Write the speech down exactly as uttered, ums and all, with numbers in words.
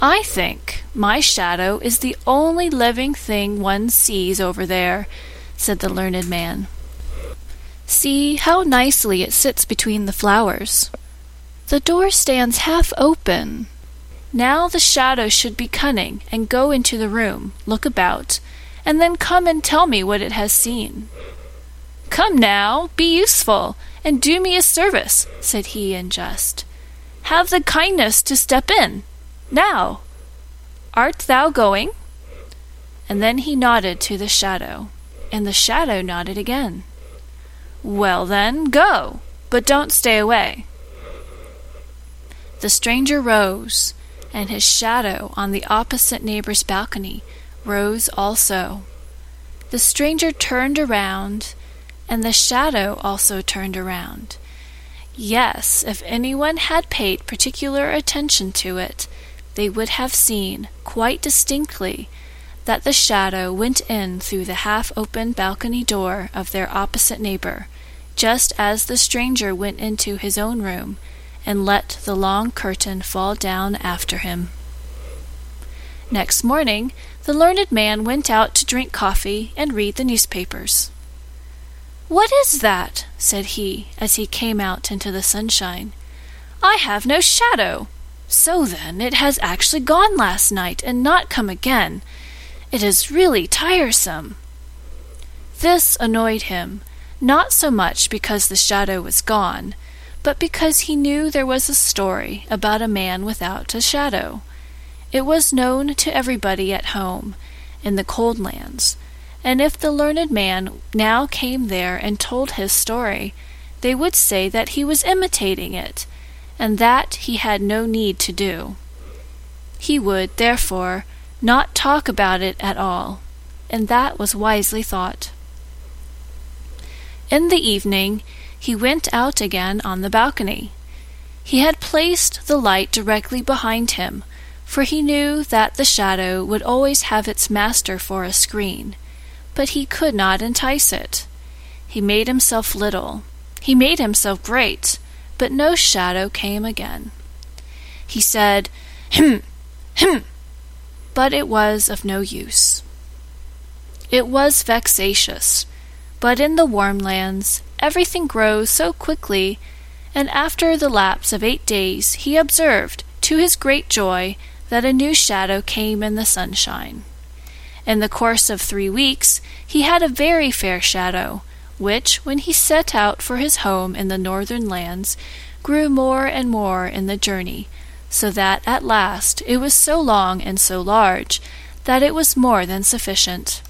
I think my shadow is the only living thing one sees over there," said the learned man. "See how nicely it sits between the flowers. The door stands half open. Now the shadow should be cunning and go into the room, look about, and then come and tell me what it has seen." "Come now, be useful, and do me a service," said he in jest. "Have the kindness to step in. Now, art thou going?" And then he nodded to the shadow, and the shadow nodded again. "Well then, go, but don't stay away." The stranger rose, and his shadow on the opposite neighbor's balcony rose also. The stranger turned around, and the shadow also turned around. Yes, if anyone had paid particular attention to it, they would have seen, quite distinctly, that the shadow went in through the half-open balcony door of their opposite neighbor, just as the stranger went into his own room, and let the long curtain fall down after him. Next morning, the learned man went out to drink coffee and read the newspapers. "What is that?" said he, as he came out into the sunshine. "I have no shadow. So then, it has actually gone last night and not come again. It is really tiresome." This annoyed him, not so much because the shadow was gone, but because he knew there was a story about a man without a shadow. It was known to everybody at home, in the cold lands, and if the learned man now came there and told his story, they would say that he was imitating it, and that he had no need to do. He would, therefore, not talk about it at all, and that was wisely thought. In the evening, he went out again on the balcony. He had placed the light directly behind him, for he knew that the shadow would always have its master for a screen, but he could not entice it. He made himself little. He made himself great, but no shadow came again. He said, "Hem, hem," but it was of no use. It was vexatious, but in the warm lands everything grows so quickly, and after the lapse of eight days he observed, to his great joy, that a new shadow came in the sunshine. In the course of three weeks he had a very fair shadow, which, when he set out for his home in the northern lands, grew more and more in the journey, so that at last it was so long and so large that it was more than sufficient.